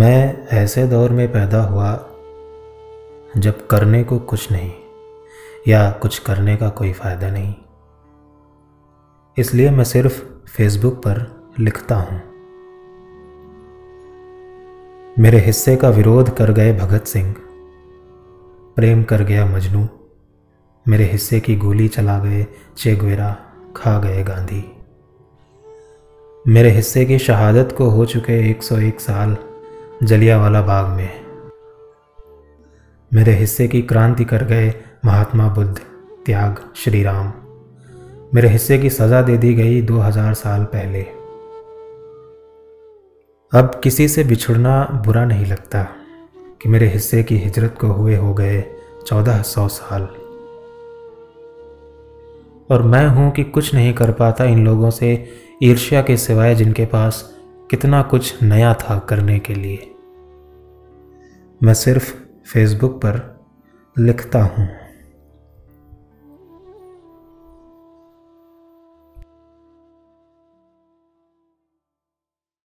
मैं ऐसे दौर में पैदा हुआ जब करने को कुछ नहीं या कुछ करने का कोई फ़ायदा नहीं, इसलिए मैं सिर्फ फेसबुक पर लिखता हूँ। मेरे हिस्से का विरोध कर गए भगत सिंह, प्रेम कर गया मजनू, मेरे हिस्से की गोली चला गए चे गुवेरा, खा गए गांधी। मेरे हिस्से की शहादत को हो चुके 101 साल जलियांवाला बाग में। मेरे हिस्से की क्रांति कर गए महात्मा बुद्ध, त्याग श्री राम। मेरे हिस्से की सज़ा दे दी गई 2000 साल पहले। अब किसी से बिछुड़ना बुरा नहीं लगता कि मेरे हिस्से की हिजरत को हुए हो गए 1400 साल। और मैं हूं कि कुछ नहीं कर पाता इन लोगों से ईर्ष्या के सिवाय जिनके पास कितना कुछ नया था करने के लिए। मैं सिर्फ फेसबुक पर लिखता हूँ।